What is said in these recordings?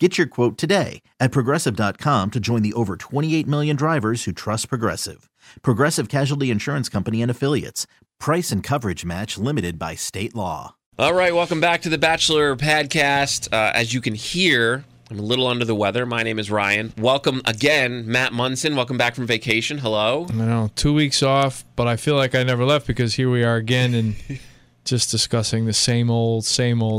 Get your quote today at Progressive.com to join the over 28 million drivers who trust Progressive. Progressive Casualty Insurance Company and Affiliates. Price and coverage match limited by state law. All right, welcome back to the Bachelor podcast. As you can hear, I'm a little under the weather. My name is Ryan. Welcome again, Matt Munson. Welcome back from vacation. Hello. I know, 2 weeks off, but I feel like I never left because here we are again and... just discussing the same old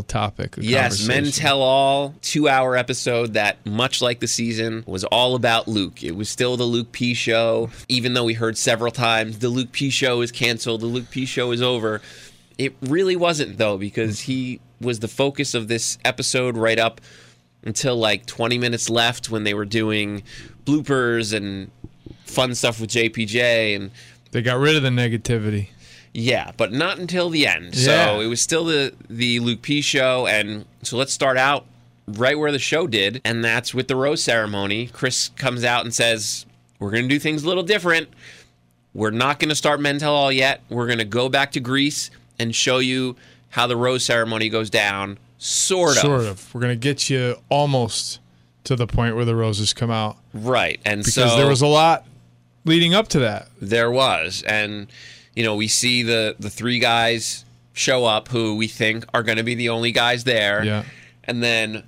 topic. Yes, Men Tell All, 2-hour episode that, much like the season, was all about Luke. It was still the Luke P. show, even though we heard several times, the Luke P. show is canceled, the Luke P. show is over. It really wasn't, though, because he was the focus of this episode right up until like 20 minutes left when they were doing bloopers and fun stuff with JPJ. And they got rid of the negativity. Yeah, but not until the end. Yeah. So it was still the Luke P. show, and so let's start out right where the show did, and that's with the rose ceremony. Chris comes out and says, we're going to do things a little different. We're not going to start Men Tell All yet. We're going to go back to Greece and show you how the rose ceremony goes down, sort of. We're going to get you almost to the point where the roses come out. Right, and because there was a lot leading up to that. There was, and... you know, we see the three guys show up who we think are going to be the only guys there. Yeah. And then,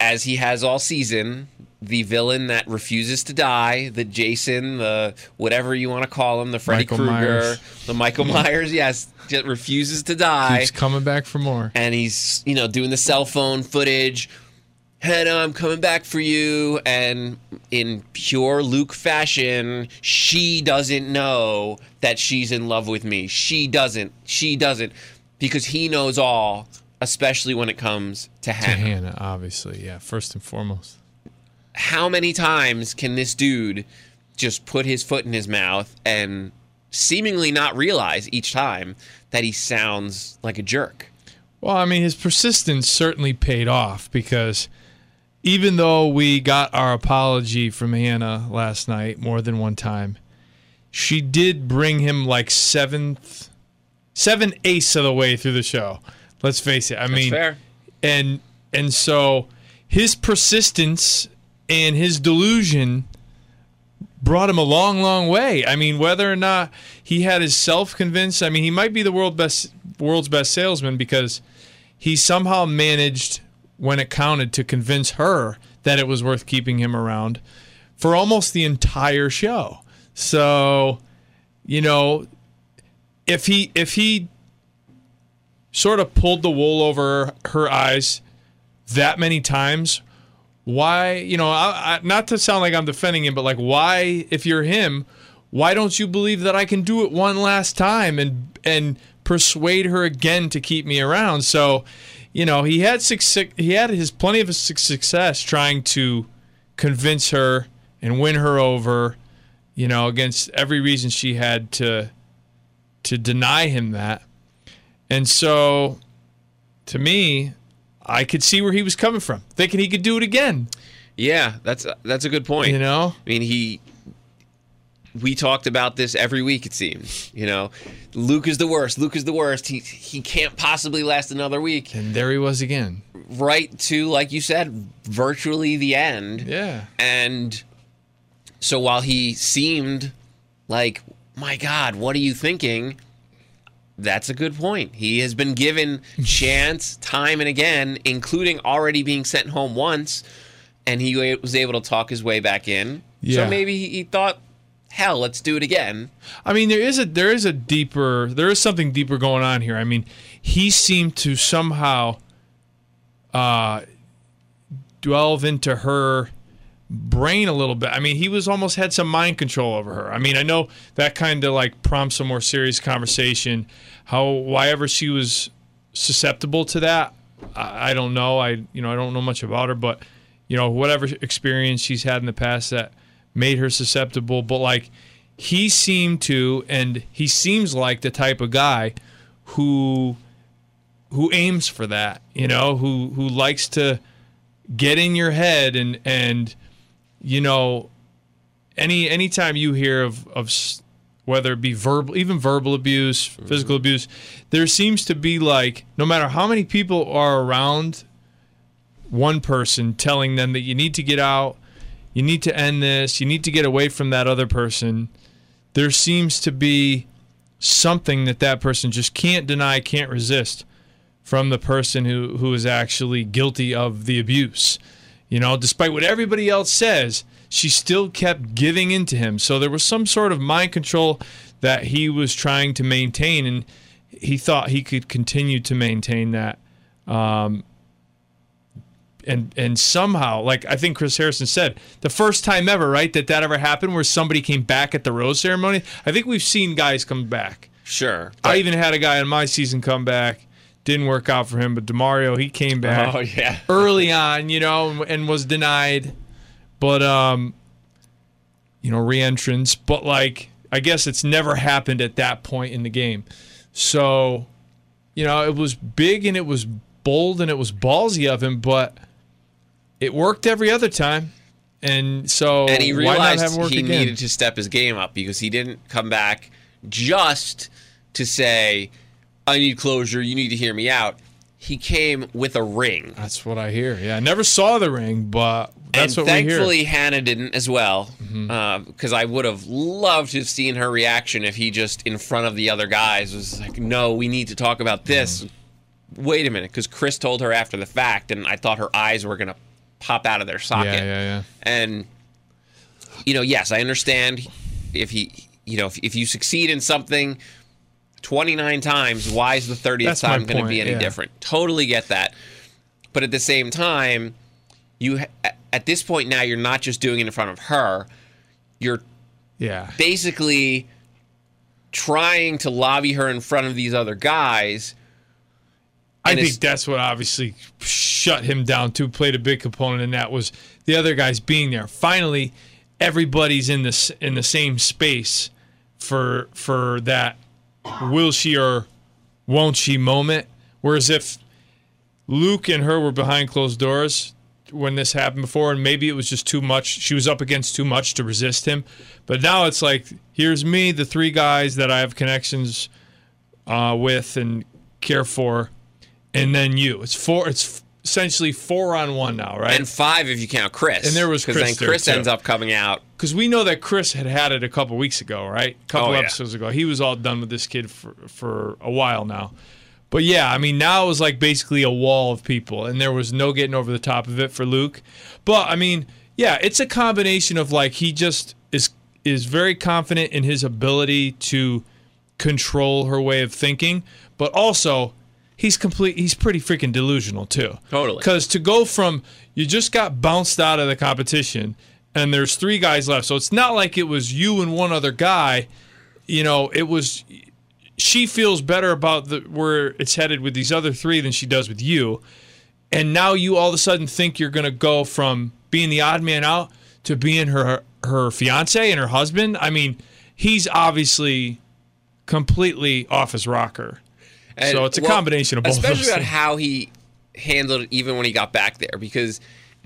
as he has all season, the villain that refuses to die, the Jason, the whatever you want to call him, the Freddy Krueger, the Michael Myers, yes, just refuses to die. Keeps coming back for more. And he's, you know, doing the cell phone footage. Hannah, I'm coming back for you. And in pure Luke fashion, she doesn't know that she's in love with me. She doesn't. Because he knows all, especially when it comes to Hannah. To Hannah, obviously. Yeah, first and foremost. How many times can this dude just put his foot in his mouth and seemingly not realize each time that he sounds like a jerk? Well, I mean, his persistence certainly paid off because... even though we got our apology from Hannah last night more than one time, she did bring him like seven-eighths of the way through the show. Let's face it. I mean, that's fair. And so his persistence and his delusion brought him a long, long way. I mean, whether or not he had his self convinced, I mean, he might be the world's best salesman because he somehow managed, when it counted, to convince her that it was worth keeping him around for almost the entire show. So, you know, if he sort of pulled the wool over her eyes that many times, why, you know, I, not to sound like I'm defending him, but like, why, if you're him, why don't you believe that I can do it one last time and persuade her again to keep me around? So, you know, he had plenty of success trying to convince her and win her over, you know, against every reason she had to deny him that. And so, to me, I could see where he was coming from, thinking he could do it again. Yeah, that's a good point. You know? I mean, we talked about this every week, it seems. You know, Luke is the worst. He can't possibly last another week. And there he was again. Right to, like you said, virtually the end. Yeah. And so while he seemed like, my God, what are you thinking? That's a good point. He has been given chance time and again, including already being sent home once, and he was able to talk his way back in. Yeah. So maybe he thought... hell, let's do it again. I mean, there is something deeper going on here. I mean, he seemed to somehow delve into her brain a little bit. I mean, he was almost had some mind control over her. I mean, I know that kind of like prompts a more serious conversation. Why ever she was susceptible to that, I don't know. I don't know much about her, but you know, whatever experience she's had in the past that made her susceptible, but like he seemed to, and he seems like the type of guy who aims for that, you know, who likes to get in your head and you know, anytime you hear of whether it be verbal abuse, physical abuse, there seems to be like, no matter how many people are around, one person telling them that you need to get out, you need to end this, you need to get away from that other person, there seems to be something that person just can't deny, can't resist from the person who is actually guilty of the abuse. You know, despite what everybody else says, she still kept giving in to him. So there was some sort of mind control that he was trying to maintain, and he thought he could continue to maintain that. And somehow, like I think Chris Harrison said, the first time ever, right, that ever happened where somebody came back at the rose ceremony. I think we've seen guys come back. Sure. I even had a guy in my season come back. Didn't work out for him, but DeMario, he came back early on, you know, and was denied. But, you know, re-entrance. But, like, I guess it's never happened at that point in the game. So, you know, it was big and it was bold and it was ballsy of him, but it worked every other time. And so and he realized he needed to step his game up because he didn't come back just to say, I need closure, you need to hear me out. He came with a ring. That's what I hear. Yeah, I never saw the ring, but that's what we hear. And thankfully Hannah didn't as well, because I would have loved to have seen her reaction if he just, in front of the other guys, was like, no, we need to talk about this. Wait a minute, because Chris told her after the fact, and I thought her eyes were going to pop out of their socket. Yeah. And, you know, yes, I understand if he, you know, if you succeed in something 29 times, why is the 30th That's time going to be any different? Totally get that. But at the same time, at this point now, you're not just doing it in front of her. You're basically trying to lobby her in front of these other guys. I think that's what obviously shut him down, too, played a big component, and that was the other guys being there. Finally, everybody's in the same space for that will she or won't she moment. Whereas if Luke and her were behind closed doors when this happened before, and maybe it was just too much, she was up against too much to resist him. But now it's like, here's me, the three guys that I have connections with and care for. And then you. It's essentially 4-on-1 now, right? And 5 if you count Chris. And there was Chris. Because then Chris ends up coming out. Because we know that Chris had it a couple weeks ago, right? A couple episodes ago. He was all done with this kid for a while now. But yeah, I mean, now it was like basically a wall of people. And there was no getting over the top of it for Luke. But, I mean, yeah, it's a combination of like he just is very confident in his ability to control her way of thinking. But also, he's pretty freaking delusional, too. Totally. Because to go from, you just got bounced out of the competition, and there's 3 guys left, so it's not like it was you and one other guy. You know, it was, she feels better about where it's headed with these other 3 than she does with you. And now you all of a sudden think you're going to go from being the odd man out to being her fiancé and her husband. I mean, he's obviously completely off his rocker. And so it's a combination of both. Especially about how he handled it even when he got back there. Because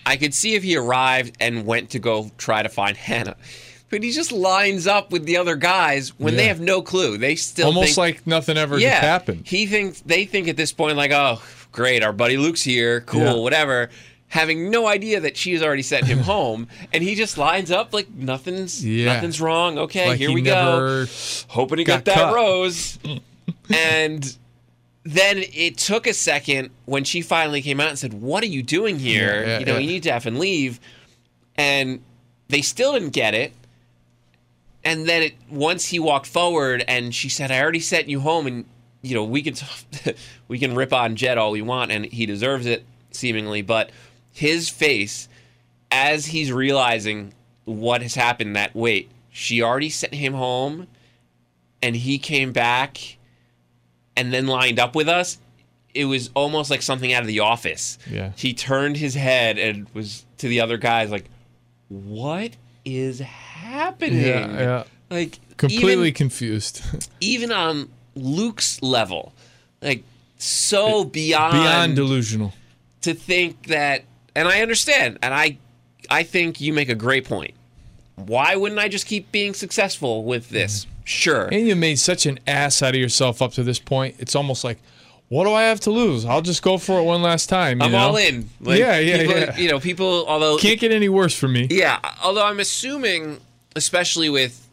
I could see if he arrived and went to go try to find Hannah. But he just lines up with the other guys when they have no clue. They still almost think, like nothing ever happened. They think at this point like, oh, great, our buddy Luke's here. Cool, whatever. Having no idea that she has already sent him home. And he just lines up like nothing's wrong. Okay, like here we go. Hoping to get that rose. And then it took a second when she finally came out and said, what are you doing here? You need to effing leave. And they still didn't get it. And then once he walked forward and she said, I already sent you home, and you know, we can rip on Jed all we want, and he deserves it, seemingly. But his face, as he's realizing what has happened, that wait, she already sent him home and he came back and then lined up with us, it was almost like something out of The Office. Yeah. He turned his head and was to the other guys like, what is happening? Yeah, Like, completely confused. Even on Luke's level, like, so beyond delusional to think that. And I understand, and I think you make a great point. Why wouldn't I just keep being successful with this? Sure. And you made such an ass out of yourself up to this point. It's almost like, what do I have to lose? I'll just go for it one last time. I'm all in. Like, yeah. You know, people, although... Can't get any worse for me. Yeah, although I'm assuming, especially with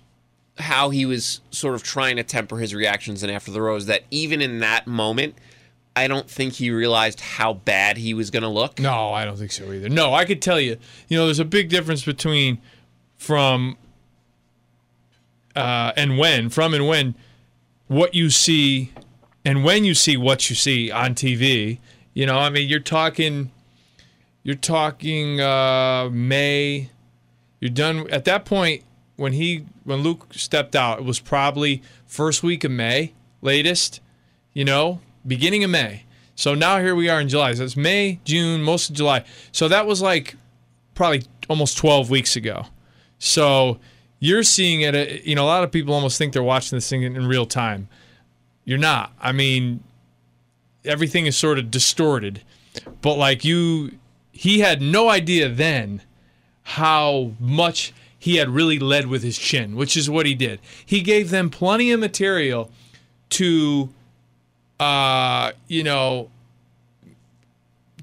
how he was sort of trying to temper his reactions in After the Rose, that even in that moment, I don't think he realized how bad he was going to look. No, I don't think so either. No, I could tell you. You know, there's a big difference between... From and when what you see and when you see what you see on TV, you know, I mean, you're talking May. You're done at that point. When Luke stepped out, it was probably first week of May, latest, you know, beginning of May. So now here we are in July. So it's May, June, most of July. So that was like probably almost 12 weeks ago. So you're seeing it, you know, a lot of people almost think they're watching this thing in real time. You're not. I mean, everything is sort of distorted. But like he had no idea then how much he had really led with his chin, which is what he did. He gave them plenty of material to, you know,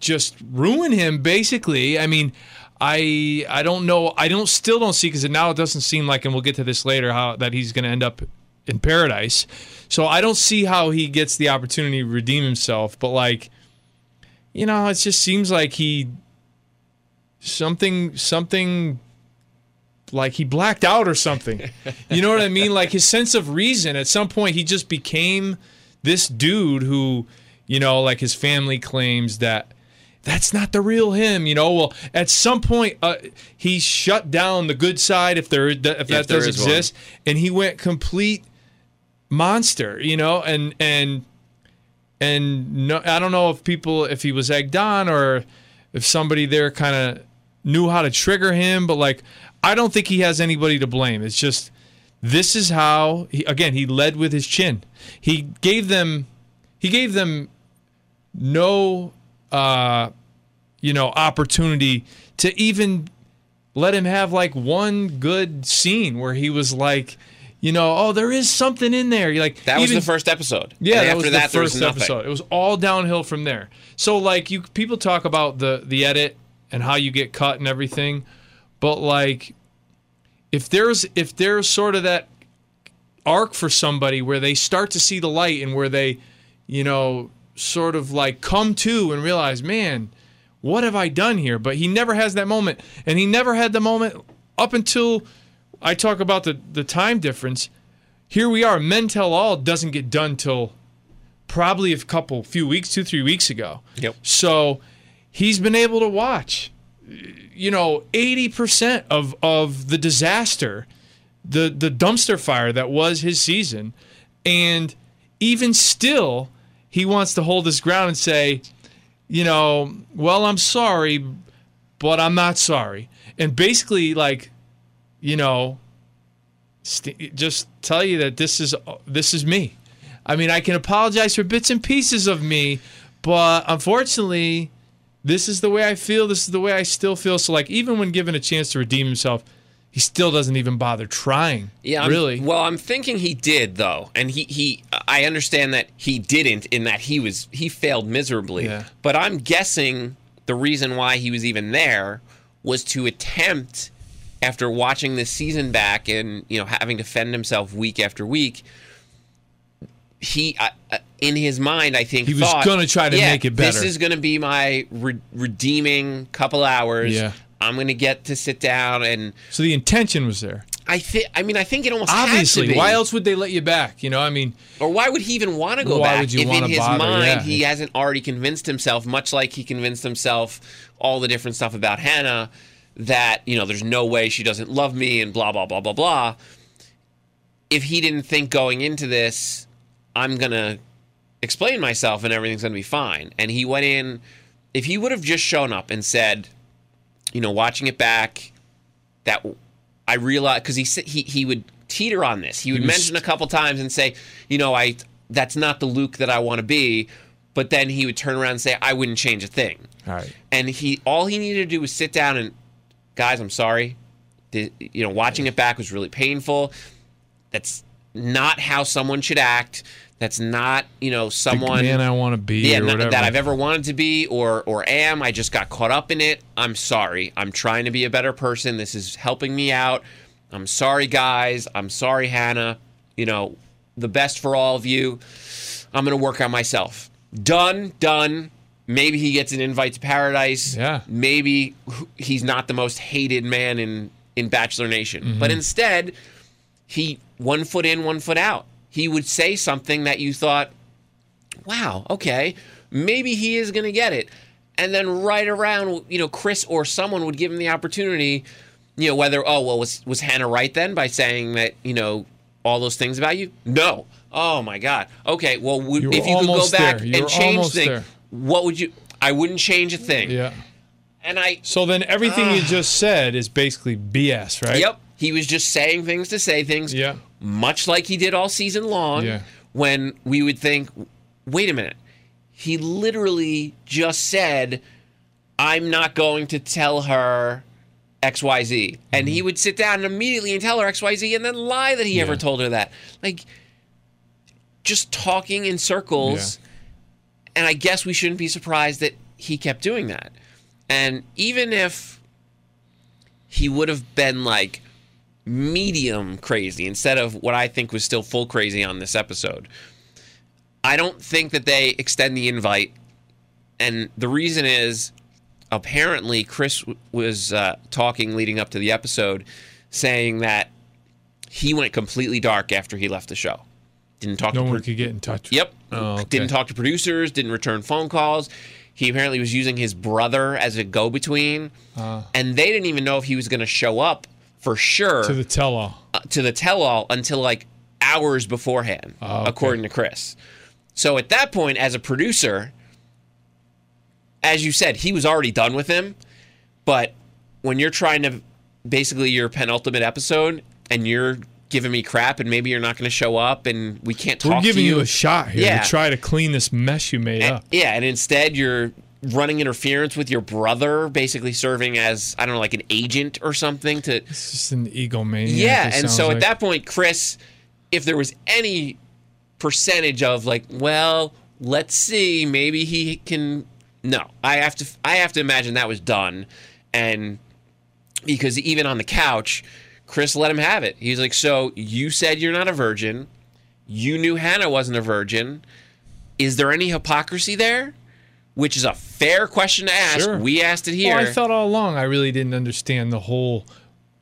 just ruin him basically. I mean... I don't know. I still don't see, because now it doesn't seem like, and we'll get to this later, how that he's going to end up in paradise. So I don't see how he gets the opportunity to redeem himself. But like, you know, it just seems like something like he blacked out or something. You know what I mean? Like his sense of reason. At some point, he just became this dude who, you know, like his family claims that. That's not the real him, you know. Well, at some point, he shut down the good side, if that does exist, and he went complete monster, you know. And no, I don't know if he was egged on or if somebody there kind of knew how to trigger him, but like I don't think he has anybody to blame. It's just this is how he led with his chin. He gave them no. You know, opportunity to even let him have like one good scene where he was like, you know, oh, there is something in there. You're like, that was the first episode. Yeah, after that, there was nothing. It was all downhill from there. So like, people talk about the edit and how you get cut and everything, but like, if there's sort of that arc for somebody where they start to see the light and where they, you know, sort of like come to and realize, man, what have I done here? But he never has that moment, and he never had the moment up until I talk about the time difference. Here we are. Men Tell All doesn't get done till probably a few weeks, 2-3 weeks ago. Yep. So he's been able to watch, you know, 80% of the disaster, the dumpster fire that was his season, and even still. He wants to hold his ground and say, you know, well, I'm sorry, but I'm not sorry. And basically, like, you know, just tell you that this is me. I mean, I can apologize for bits and pieces of me, but unfortunately, this is the way I feel. This is the way I still feel. So, like, even when given a chance to redeem himself, he still doesn't even bother trying. Yeah, really. I'm thinking he did though, and he. I understand that he didn't, in that he failed miserably. Yeah. But I'm guessing the reason why he was even there was to attempt, after watching this season back and, you know, having to fend himself week after week. He, in his mind, I think he was going to try to make it better. This is going to be my redeeming couple hours. Yeah. I'm going to get to sit down and... So the intention was there. I think it almost obviously, had to be. Why else would they let you back? You know, I mean... Or why would he even want to go back if in his mind he hasn't already convinced himself, much like he convinced himself all the different stuff about Hannah, that, you know, there's no way she doesn't love me and blah, blah, blah, blah, blah. If he didn't think going into this, I'm going to explain myself and everything's going to be fine. And he went in... If he would have just shown up and said... You know, watching it back, that I realized, because he would teeter on this. He would mention a couple times and say, you know, that's not the Luke that I want to be. But then he would turn around and say, I wouldn't change a thing. All right. And all he needed to do was sit down and, guys, I'm sorry. Watching it back was really painful. That's not how someone should act. That's not, someone the man I want to be, or whatever, that I've ever wanted to be or am. I just got caught up in it. I'm sorry. I'm trying to be a better person. This is helping me out. I'm sorry, guys. I'm sorry, Hannah. The best for all of you. I'm going to work on myself. Done. Maybe he gets an invite to Paradise. Yeah. Maybe he's not the most hated man in Bachelor Nation. Mm-hmm. But instead, he one foot in, one foot out. He would say something that you thought, wow, okay, maybe he is going to get it. And then right around, Chris or someone would give him the opportunity, whether, was Hannah right then by saying that, all those things about you? No. Oh, my God. Okay, well, if you could go back and change things, what would you – I wouldn't change a thing. Yeah. And so then everything you just said is basically BS, right? Yep. He was just saying things to say things. Yeah. Much like he did all season long, when we would think, wait a minute, he literally just said, I'm not going to tell her XYZ. Mm-hmm. And he would sit down and immediately tell her XYZ and then lie that he ever told her that. Like, just talking in circles. Yeah. And I guess we shouldn't be surprised that he kept doing that. And even if he would have been like, medium crazy instead of what I think was still full crazy on this episode. I don't think that they extend the invite. And the reason is apparently Chris was talking leading up to the episode saying that he went completely dark after he left the show. Didn't talk no one could get in touch. Yep. Oh, okay. Didn't talk to producers, didn't return phone calls. He apparently was using his brother as a go-between. And they didn't even know if he was going to show up for sure. To the tell-all. Until like hours beforehand, according to Chris. So at that point, as a producer, as you said, he was already done with him. But when you're trying to, basically your penultimate episode, and you're giving me crap, and maybe you're not going to show up, and we can't talk to you. We're giving you a shot here to try to clean this mess you made up. Yeah, and instead you're running interference with your brother, basically serving as, I don't know, like an agent or something. It's just an egomaniac. Yeah, and so at that point, Chris, if there was any percentage of like, well, let's see, maybe he can... No, I have to imagine that was done. And because even on the couch, Chris let him have it. He's like, so you said you're not a virgin. You knew Hannah wasn't a virgin. Is there any hypocrisy there? Which is a fair question to ask. Sure. We asked it here. Well, I felt all along I really didn't understand the whole,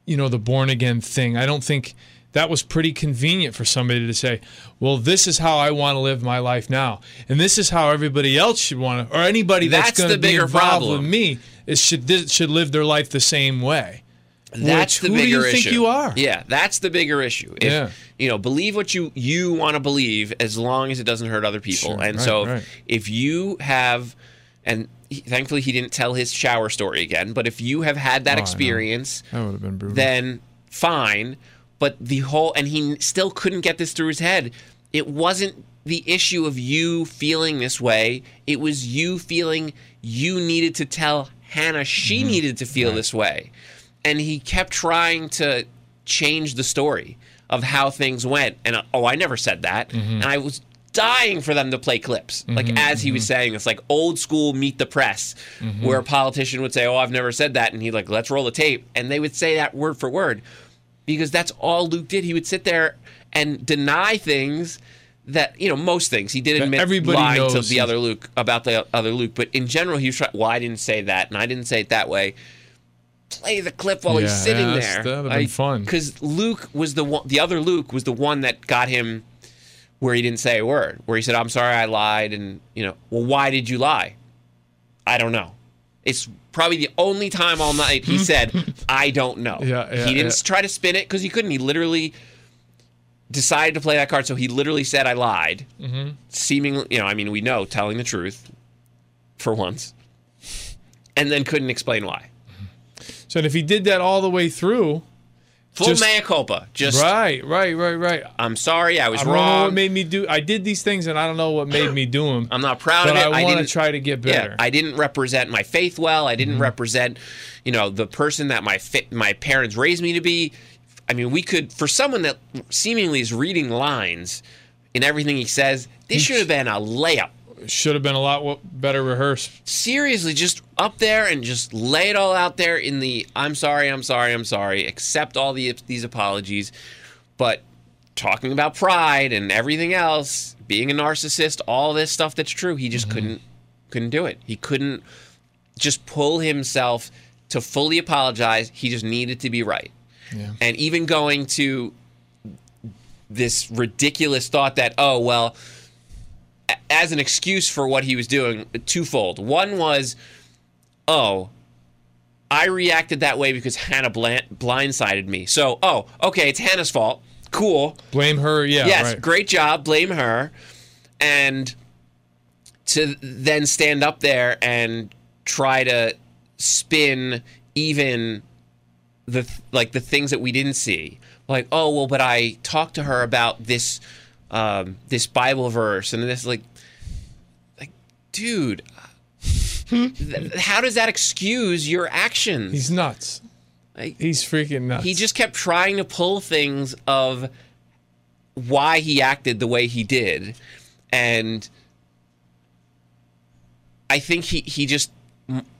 the born-again thing. I don't think that was pretty convenient for somebody to say, well, this is how I want to live my life now. And this is how everybody else should want to, or anybody that's going to be involved with me, is should live their life the same way. That's the bigger issue. Who do you think you are? Yeah, that's the bigger issue. If, believe what you want to believe as long as it doesn't hurt other people. Sure, and if you have, and thankfully he didn't tell his shower story again, but if you have had that experience, that would have been brutal. Then fine. But and he still couldn't get this through his head. It wasn't the issue of you feeling this way. It was you feeling you needed to tell Hannah she needed to feel this way. And he kept trying to change the story of how things went. And, I never said that. Mm-hmm. And I was dying for them to play clips. Mm-hmm, like, as he was saying, it's like old school Meet the Press, where a politician would say, oh, I've never said that. And he'd like, let's roll the tape. And they would say that word for word. Because that's all Luke did. He would sit there and deny things that, most things. He did admit lying to the other Luke about the other Luke. But in general, he was trying, well, I didn't say that. And I didn't say it that way. Play the clip while he's sitting there. That would have been fun. Because Luke was the other Luke was the one that got him where he didn't say a word. Where he said, I'm sorry I lied. And, well, why did you lie? I don't know. It's probably the only time all night he said, I don't know. He didn't try to spin it because he couldn't. He literally decided to play that card. So he literally said, I lied. Mm-hmm. Seemingly, we know, telling the truth for once. And then couldn't explain why. So if he did that all the way through, Full mea culpa. Just right. I'm sorry. I was wrong. I don't know what made me do. I did these things, and I don't know what made me do them. I'm not proud of it. I want to try to get better. Yeah, I didn't represent my faith well. I didn't represent, the person that my parents raised me to be. I mean, we could, for someone that seemingly is reading lines in everything he says, this should have been a layup. Should have been a lot better rehearsed. Seriously, just up there and just lay it all out there in the I'm sorry, accept all these apologies. But talking about pride and everything else, being a narcissist, all this stuff that's true, he just couldn't do it. He couldn't just pull himself to fully apologize. He just needed to be right. Yeah. And even going to this ridiculous thought that, as an excuse for what he was doing, twofold. One was, I reacted that way because Hannah blindsided me. So, okay, it's Hannah's fault. Cool. Blame her, yeah. Yes, right. Great job. Blame her. And to then stand up there and try to spin even the things that we didn't see. Like, but I talked to her about this... this Bible verse and this like dude, how does that excuse your actions? He's nuts. He's freaking nuts. He just kept trying to pull things of why he acted the way he did, and I think he just,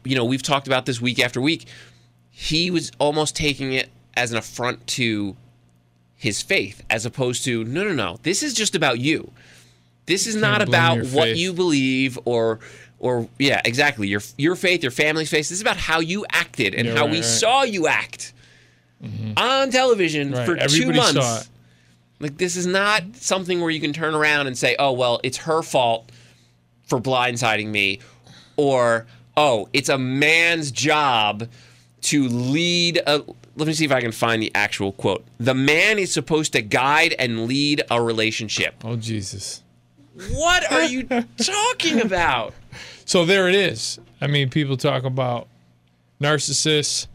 we've talked about this week after week, he was almost taking it as an affront to his faith, as opposed to, no, this is just about you. This is not about what you believe or yeah, exactly, your faith, your family's faith. This is about how you acted and how we saw you act on television for 2 months. Everybody saw it. Like, this is not something where you can turn around and say, it's her fault for blindsiding me, or, it's a man's job to lead a... Let me see if I can find the actual quote. The man is supposed to guide and lead a relationship. Oh, Jesus. What are you talking about? So there it is. I mean, people talk about narcissists,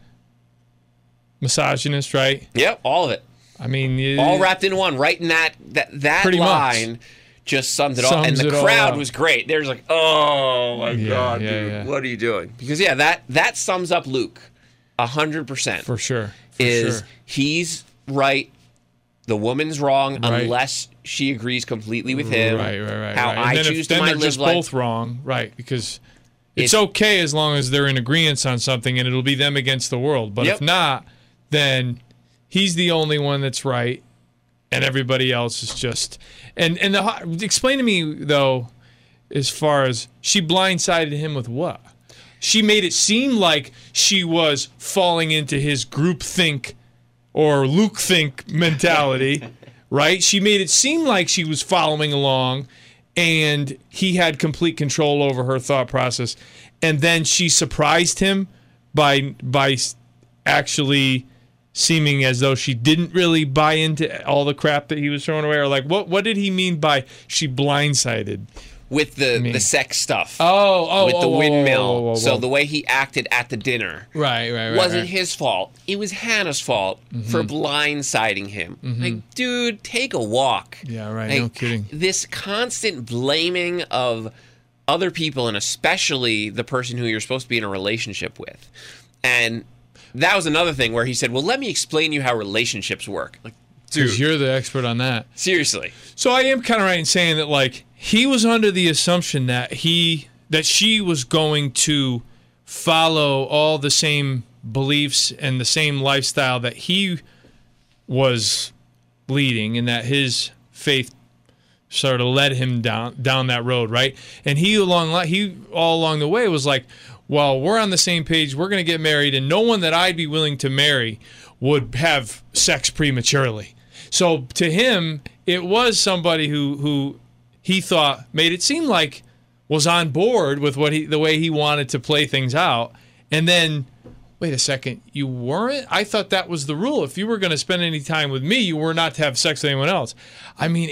misogynists, right? Yep, all of it. I mean... all wrapped in one, right in that line... Much. Just summed it all. And the crowd was great. They're just like, oh, my God, dude, what are you doing? Because, that sums up Luke. 100%. For sure. He's right, the woman's wrong, unless she agrees completely with him. Right. How I choose to live life. Then they're just both wrong, right, because it's okay as long as they're in agreement on something, and it'll be them against the world. But if not, then he's the only one that's right, and everybody else is just... And explain to me, though, as far as she blindsided him with what? She made it seem like she was falling into his groupthink or Luke-think mentality, right? She made it seem like she was following along and he had complete control over her thought process. And then she surprised him by actually seeming as though she didn't really buy into all the crap that he was throwing away. Or like, what did he mean by she blindsided? With the sex stuff. With the windmill. Oh. So the way he acted at the dinner. Right. Wasn't his fault. It was Hannah's fault for blindsiding him. Like, dude, take a walk. Yeah, right. Like, no kidding. This constant blaming of other people, and especially the person who you're supposed to be in a relationship with. And that was another thing where he said, well, let me explain to you how relationships work. Like, dude, you're the expert on that. Seriously. So I am kind of right in saying that, like, he was under the assumption that she was going to follow all the same beliefs and the same lifestyle that he was leading, and that his faith sort of led him down that road, right? And he all along the way was like, well, we're on the same page, we're going to get married, and no one that I'd be willing to marry would have sex prematurely. So to him, it was somebody who he thought made it seem like was on board with the way he wanted to play things out. And then, wait a second, you weren't? I thought that was the rule. If you were going to spend any time with me, you were not to have sex with anyone else. I mean,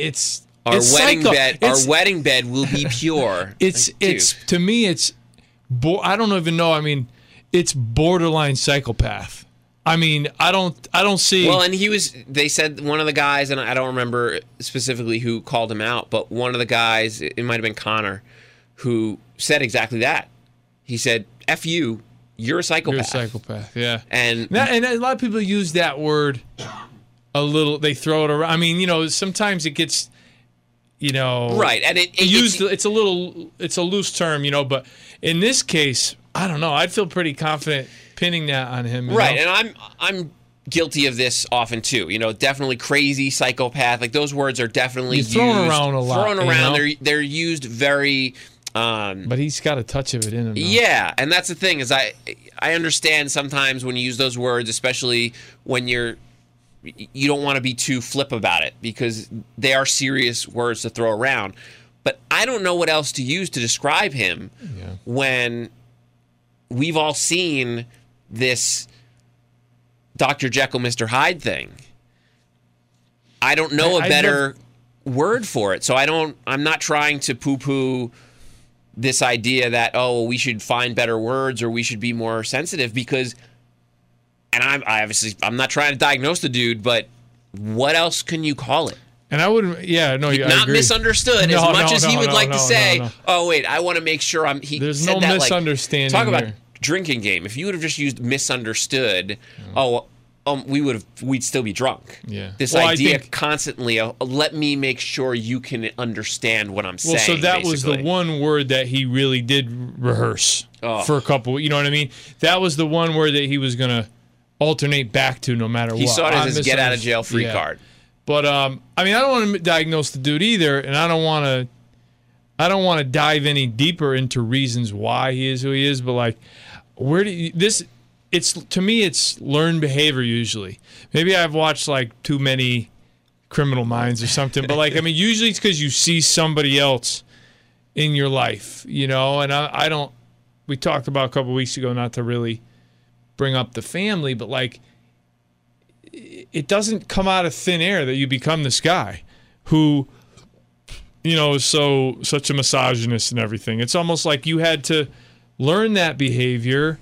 our wedding bed will be pure. To me, I don't even know. I mean, it's borderline psychopath. I mean, I don't see. Well, and he was. They said one of the guys, and I don't remember specifically who called him out, but one of the guys, it might have been Connor, who said exactly that. He said, "F you, you're a psychopath." You're a psychopath, yeah. And a lot of people use that word a little. They throw it around. I mean, you know, sometimes it gets, you know, right. And it's a loose term, you know. But in this case, I don't know. I'd feel pretty confident pinning that on him, right? You know? And I'm guilty of this often too. You know, definitely crazy, psychopath. Like those words are definitely thrown around a lot. Thrown around. You know? They're used very. But he's got a touch of it in him. Though. Yeah, and that's the thing is I understand sometimes when you use those words, especially when you don't want to be too flip about it because they are serious words to throw around. But I don't know what else to use to describe him when we've all seen this Dr. Jekyll, Mr. Hyde thing. I don't know a better word for it, so I'm not trying to poo-poo this idea that, oh, we should find better words or we should be more sensitive because, and I'm not trying to diagnose the dude, but what else can you call it? And I wouldn't, yeah, no, you not misunderstood as much as he would like to say, oh, wait, I want to make sure I'm, he there's said no that, misunderstanding. Like, talk about here. Drinking game. If you would have just used misunderstood, we'd still be drunk. Yeah. This idea constantly of let me make sure you can understand what I'm saying. Well, so that was the one word that he really did rehearse for a couple. You know what I mean? That was the one word that he was gonna alternate back to no matter what. He saw it as his get out of jail free card. But I mean, I don't want to diagnose the dude either, and I don't want to dive any deeper into reasons why he is who he is. But like, where do you, this? It's to me, it's learned behavior usually. Maybe I've watched like too many Criminal Minds or something, but like I mean, usually it's because you see somebody else in your life, you know. And I don't. We talked about a couple weeks ago not to really bring up the family, but like it doesn't come out of thin air that you become this guy who, you know, is such a misogynist and everything. It's almost like you had to learn that behavior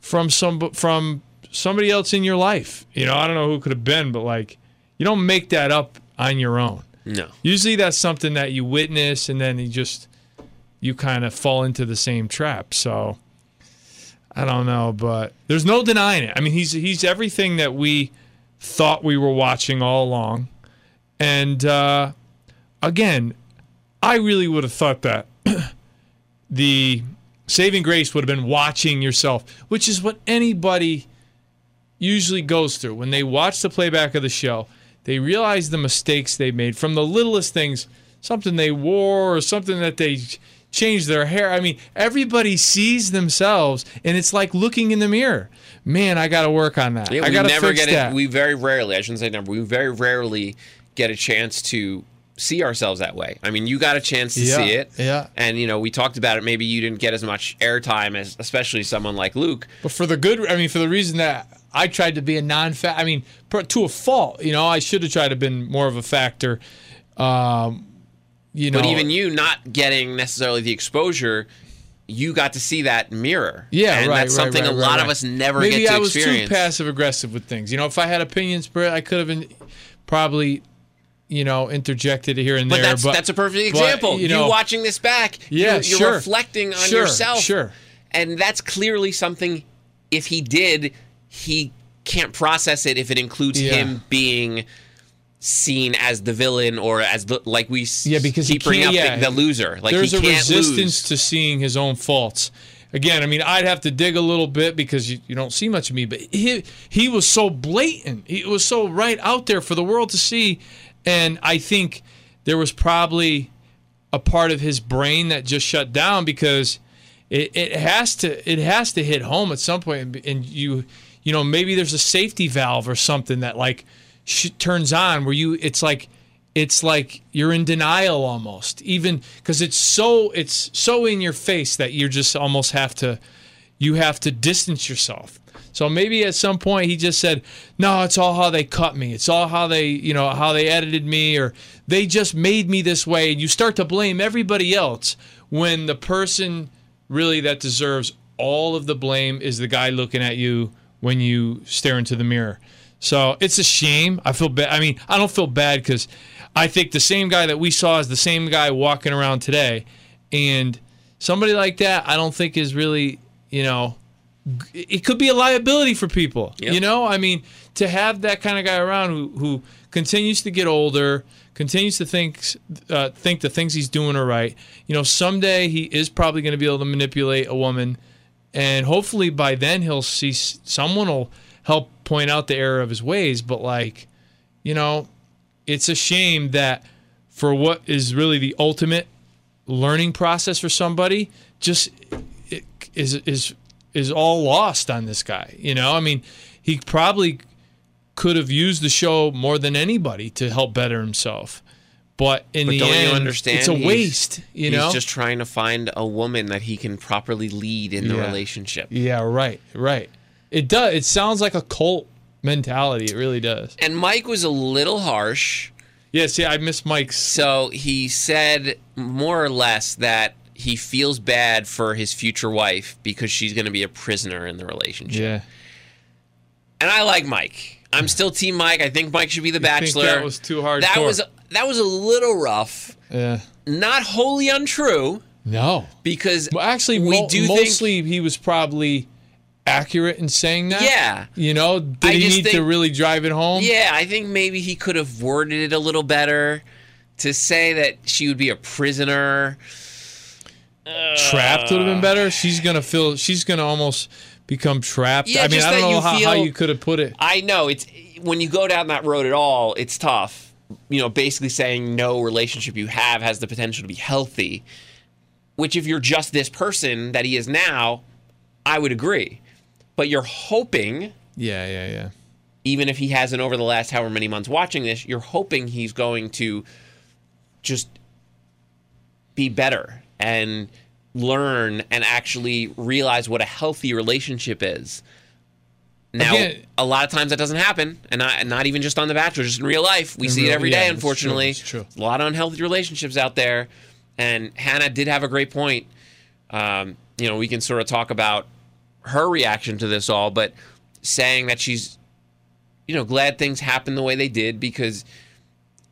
from somebody else in your life. You know, I don't know who it could have been, but like you don't make that up on your own. No. Usually that's something that you witness and then you kind of fall into the same trap. So I don't know, but there's no denying it. I mean, he's everything that we thought we were watching all along. And again, I really would have thought that the saving grace would have been watching yourself, which is what anybody usually goes through. When they watch the playback of the show, they realize the mistakes they made from the littlest things, something they wore or something that they changed their hair. I mean, everybody sees themselves, and it's like looking in the mirror. Man, I got to work on that. Yeah, I got to fix that. We very rarely, I shouldn't say never, we very rarely get a chance to see ourselves that way. I mean, you got a chance to see it. Yeah. And, you know, we talked about it. Maybe you didn't get as much airtime as especially someone like Luke. But for the good, I mean, for the reason that I tried to be a non-factor, I mean, to a fault, you know, I should have tried to been more of a factor. You know, but even you not getting necessarily the exposure, you got to see that mirror. Yeah, and right. And that's something a lot of us never get to experience. Maybe I was too passive-aggressive with things. You know, if I had opinions, I could have been probably, you know, interjected here and there. But that's a perfect example. You know, you watching this back, you're reflecting on yourself. Sure. And that's clearly something, if he did, he can't process it if it includes him being seen as the villain or as the, like we because keep bringing up the loser. Like there's a resistance to seeing his own faults. Again, I mean, I'd have to dig a little bit because you don't see much of me, but he was so blatant. It was so right out there for the world to see, and I think there was probably a part of his brain that just shut down because it has to hit home at some point, and you know, maybe there's a safety valve or something that like turns on where it's like you're in denial almost, even because it's so in your face that you just almost have to distance yourself. So maybe at some point he just said, no, it's all how they cut me, it's all how they, you know, how they edited me, or they just made me this way, and you start to blame everybody else when the person really that deserves all of the blame is the guy looking at you when you stare into the mirror. So it's a shame. I feel bad. I mean, I don't feel bad because I think the same guy that we saw is the same guy walking around today. And somebody like that, I don't think is really, you know, it could be a liability for people. Yep. You know, I mean, to have that kind of guy around who continues to get older, continues to think the things he's doing are right. You know, someday he is probably going to be able to manipulate a woman. And hopefully by then he'll see someone will help point out the error of his ways. But, like, you know, it's a shame that for what is really the ultimate learning process for somebody, just it is all lost on this guy. You know, I mean, he probably could have used the show more than anybody to help better himself. But in the end, it's a waste. You know, he's just trying to find a woman that he can properly lead in the relationship. Yeah, right, right. It does. It sounds like a cult mentality. It really does. And Mike was a little harsh. Yeah, see, I miss Mike's. So he said more or less that he feels bad for his future wife because she's going to be a prisoner in the relationship. Yeah. And I like Mike. I'm still Team Mike. I think Mike should be the Bachelor. That was too hard. That was a little rough. Yeah. Not wholly untrue. No. Because actually, mostly he was probably accurate in saying that. Yeah. You know, did he need to really drive it home? Yeah, I think maybe he could have worded it a little better to say that she would be a prisoner. Trapped would have been better. She's going to almost become trapped. Yeah, I mean, I don't know how you could have put it. I know. It's when you go down that road at all, it's tough. You know, basically saying no relationship you have has the potential to be healthy, which if you're just this person that he is now, I would agree. But you're hoping. Yeah, yeah, yeah. Even if he hasn't over the last however many months watching this, you're hoping he's going to just be better and learn and actually realize what a healthy relationship is. Now, again, a lot of times that doesn't happen, and not even just on The Bachelor, just in real life. We see it every day, unfortunately. It's true, it's true. A lot of unhealthy relationships out there, and Hannah did have a great point. You know, we can sort of talk about her reaction to this all, but saying that she's, you know, glad things happened the way they did, because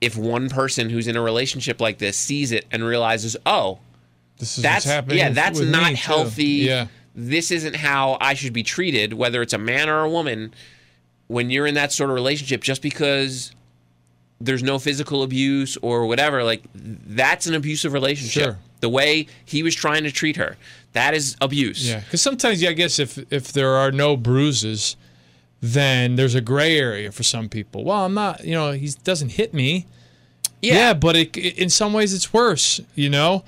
if one person who's in a relationship like this sees it and realizes, oh, this is what's happening. Yeah, that's not healthy. Yeah. This isn't how I should be treated, whether it's a man or a woman, when you're in that sort of relationship, just because there's no physical abuse or whatever, like, that's an abusive relationship. Sure. The way he was trying to treat her, that is abuse. Yeah, because sometimes, I guess, if there are no bruises, then there's a gray area for some people. Well, I'm not, you know, he doesn't hit me. Yeah, but it, in some ways it's worse, you know?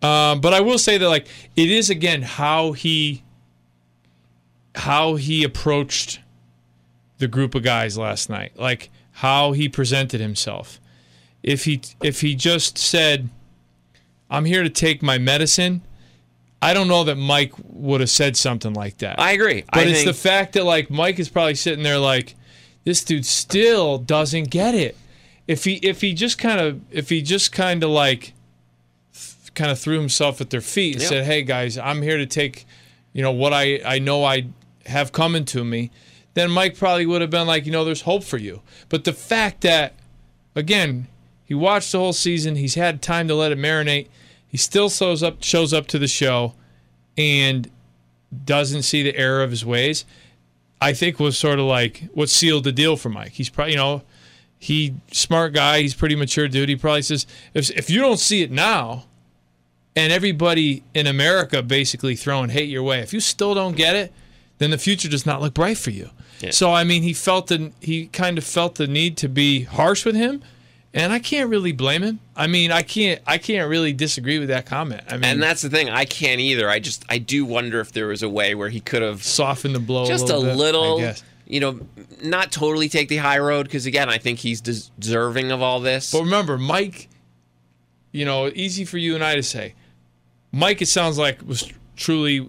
But I will say that, like, it is, again, how he approached the group of guys last night, like how he presented himself. If he just said, "I'm here to take my medicine," I don't know that Mike would have said something like that. I agree, but I think the fact that, like, Mike is probably sitting there like, this dude still doesn't get it. If he just kind of threw himself at their feet and said, "Hey guys, I'm here to take, you know, what I know I have coming to me," then Mike probably would have been like, you know, there's hope for you. But the fact that, again, he watched the whole season, he's had time to let it marinate, he still shows up to the show and doesn't see the error of his ways, I think was sort of like what sealed the deal for Mike. He's probably, you know, he smart guy, he's pretty mature dude. He probably says, if you don't see it now, and everybody in America basically throwing hate your way, if you still don't get it, then the future does not look bright for you. Yeah. So, I mean, he kind of felt the need to be harsh with him, and I can't really blame him. I mean, I can't really disagree with that comment. I mean, and that's the thing, I can't either. I do wonder if there was a way where he could have softened the blow just a little bit, you know, not totally take the high road, because again, I think he's deserving of all this. But remember, Mike, you know, easy for you and I to say, Mike, it sounds like, was truly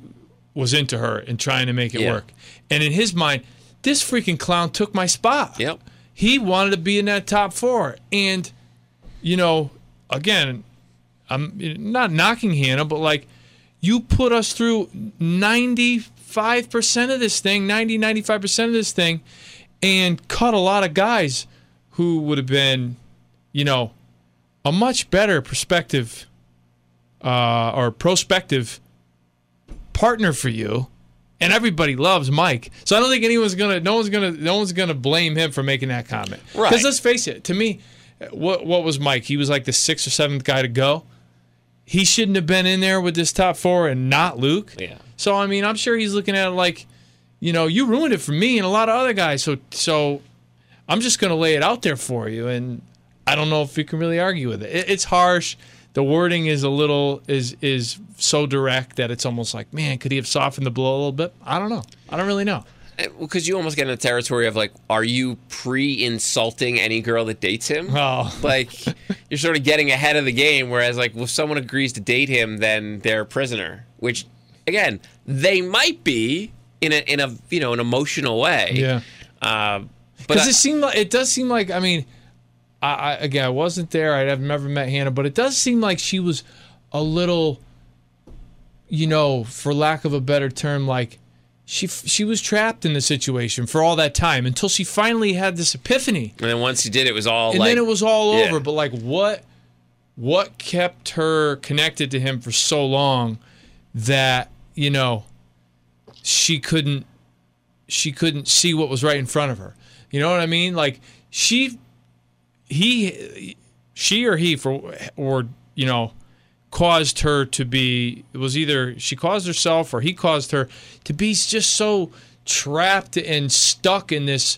into her and trying to make it work. And in his mind, this freaking clown took my spot. Yep. He wanted to be in that top four. And, you know, again, I'm not knocking Hannah, but, like, You put us through 95% of this thing, 90, 95% of this thing, and cut a lot of guys who would have been, you know, a much better perspective or prospective partner for you. And everybody loves Mike, so I don't think anyone's gonna, no one's gonna blame him for making that comment. Right? Because let's face it, to me, what was Mike? He was like the 6th or 7th guy to go. He shouldn't have been in there with this top four and not Luke. Yeah. So I mean, I'm sure he's looking at it like, you know, you ruined it for me and a lot of other guys. So I'm just gonna lay it out there for you, and I don't know if you can really argue with it. It's harsh. The wording is a little is so direct that it's almost like, man, could he have softened the blow a little bit? I don't know. I don't really know. Because you almost get in the territory of like, are you pre-insulting any girl that dates him? Oh. Like, you're sort of getting ahead of the game, whereas like, well, if someone agrees to date him, then they're a prisoner. Which, again, they might be in a you know, an emotional way. Yeah. Because it does seem like I mean, I wasn't there. I've never met Hannah, but it does seem like she was a little, you know, for lack of a better term, like she was trapped in the situation for all that time until she finally had this epiphany. And then once she did, it was all. And like, then it was all over. Yeah. But like, what kept her connected to him for so long that, you know, she couldn't see what was right in front of her. You know what I mean? Like she caused her to be, it was either she caused herself or he caused her to be just so trapped and stuck in this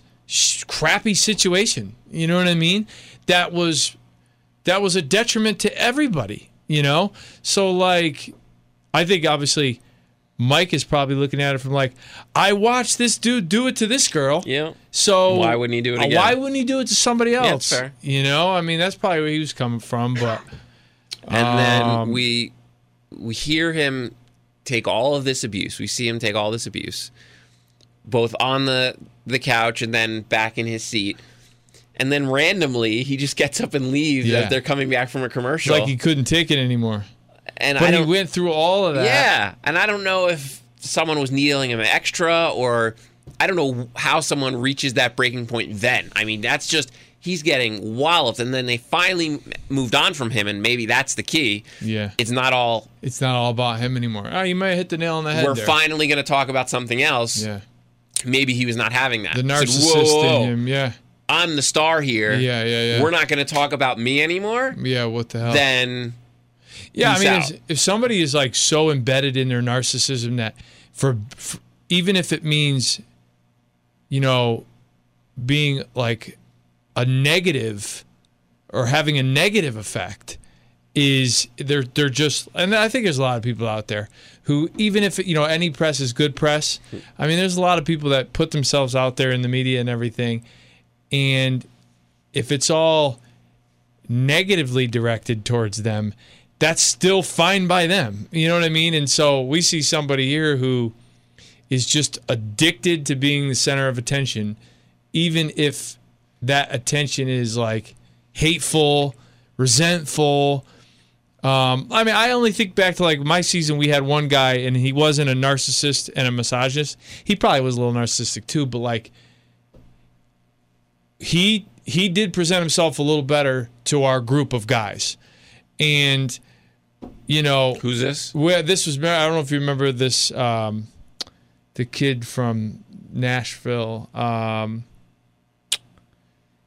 crappy situation. You know what I mean? That was a detriment to everybody, you know? So like, I think obviously Mike is probably looking at it from like, I watched this dude do it to this girl. Yeah. So why wouldn't he do it again? Why wouldn't he do it to somebody else? Yeah, that's fair. You know, I mean, that's probably where he was coming from. But and then we hear him take all of this abuse. We see him take all this abuse, both on the couch and then back in his seat. And then randomly, he just gets up and leaves as they're coming back from a commercial. It's like he couldn't take it anymore. And but he went through all of that. Yeah, and I don't know if someone was needling him extra, or I don't know how someone reaches that breaking point then. I mean, that's just, he's getting walloped, and then they finally moved on from him, and maybe that's the key. Yeah. It's not all about him anymore. Oh, you might have hit the nail on the head. We're finally going to talk about something else. Yeah. Maybe he was not having that. The narcissist in him, yeah. I'm the star here. Yeah. We're not going to talk about me anymore? Yeah, what the hell? Then... Yeah, I mean, if somebody is like so embedded in their narcissism that for even if it means, you know, being like a negative or having a negative effect, is they're just, and I think there's a lot of people out there who, even if, you know, any press is good press, I mean, there's a lot of people that put themselves out there in the media and everything, and if it's all negatively directed towards them, that's still fine by them. You know what I mean? And so we see somebody here who is just addicted to being the center of attention, even if that attention is like hateful, resentful. I mean, I only think back to like my season, we had one guy and he wasn't a narcissist and a misogynist. He probably was a little narcissistic too, but like he did present himself a little better to our group of guys. And, you know... Who's this? This was... I don't know if you remember this, the kid from Nashville.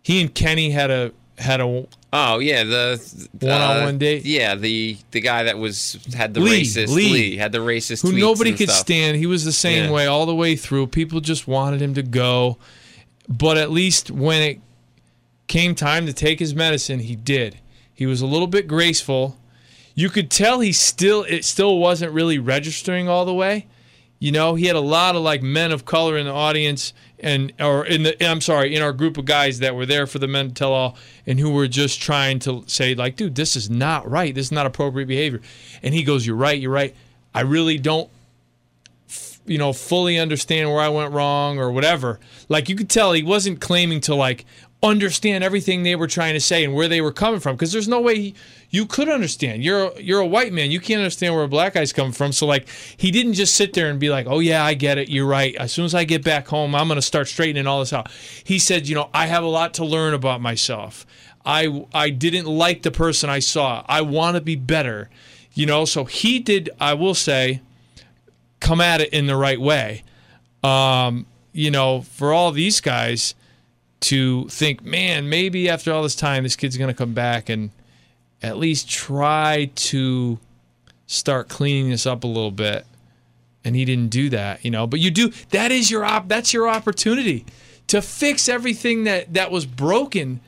He and Kenny had a... Oh, yeah, the... One-on-one date? Yeah, the guy that had the racist... Lee. Had the racist tweets. Who nobody could stand. He was the same way all the way through. People just wanted him to go. But at least when it came time to take his medicine, he did. He was a little bit graceful. You could tell it still wasn't really registering all the way. You know, he had a lot of like men of color in the audience in our group of guys that were there for the Men Tell All and who were just trying to say like, dude, this is not right. This is not appropriate behavior. And he goes, you're right. I really don't, you know, fully understand where I went wrong or whatever. Like you could tell he wasn't claiming to like, understand everything they were trying to say and where they were coming from, because there's no way you could understand. You're a white man. You can't understand where black guys come from. So, like, he didn't just sit there and be like, oh, yeah, I get it. You're right. As soon as I get back home, I'm going to start straightening all this out. He said, you know, I have a lot to learn about myself. I didn't like the person I saw. I want to be better. You know, so he did, I will say, come at it in the right way. You know, for all these guys to think, man, maybe after all this time, this kid's going to come back and at least try to start cleaning this up a little bit. And he didn't do that, you know. But you do, that is your that's your opportunity to fix everything that was broken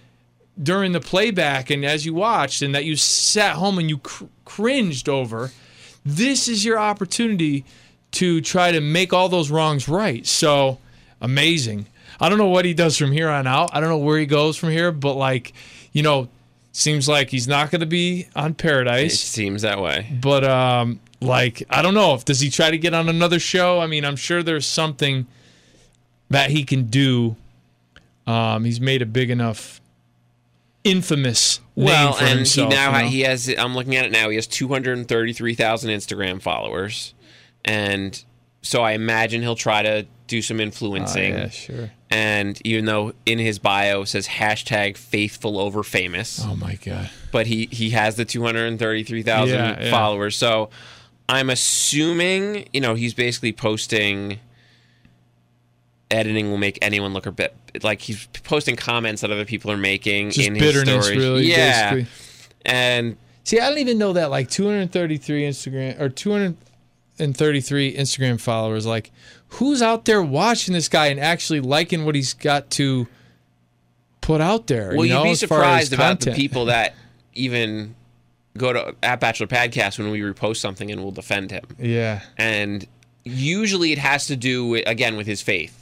during the playback and as you watched and that you sat home and you cringed over. This is your opportunity to try to make all those wrongs right. So, amazing. I don't know what he does from here on out. I don't know where he goes from here, but, like, you know, seems like he's not going to be on Paradise. It seems that way. But, like, I don't know. Does he try to get on another show? I mean, I'm sure there's something that he can do. He's made a big enough infamous name for himself. Well, and now he has, I'm looking at it now, he has 233,000 Instagram followers. And so I imagine he'll try to do some influencing. Yeah, sure. And even though in his bio says hashtag faithful over famous. Oh, my God. But he has the 233,000 followers. So I'm assuming, you know, he's basically posting editing will make anyone look a bit like he's posting comments that other people are making. Just in his bitterness, stories. Really. Yeah. Basically. And see, I don't even know that, like, 233 Instagram or 233 Instagram followers, like, who's out there watching this guy and actually liking what he's got to put out there? Well, you know, you'd be surprised about the people that even go to @BachelorPodcast when we repost something and will defend him. Yeah. And usually it has to do with, again, with his faith.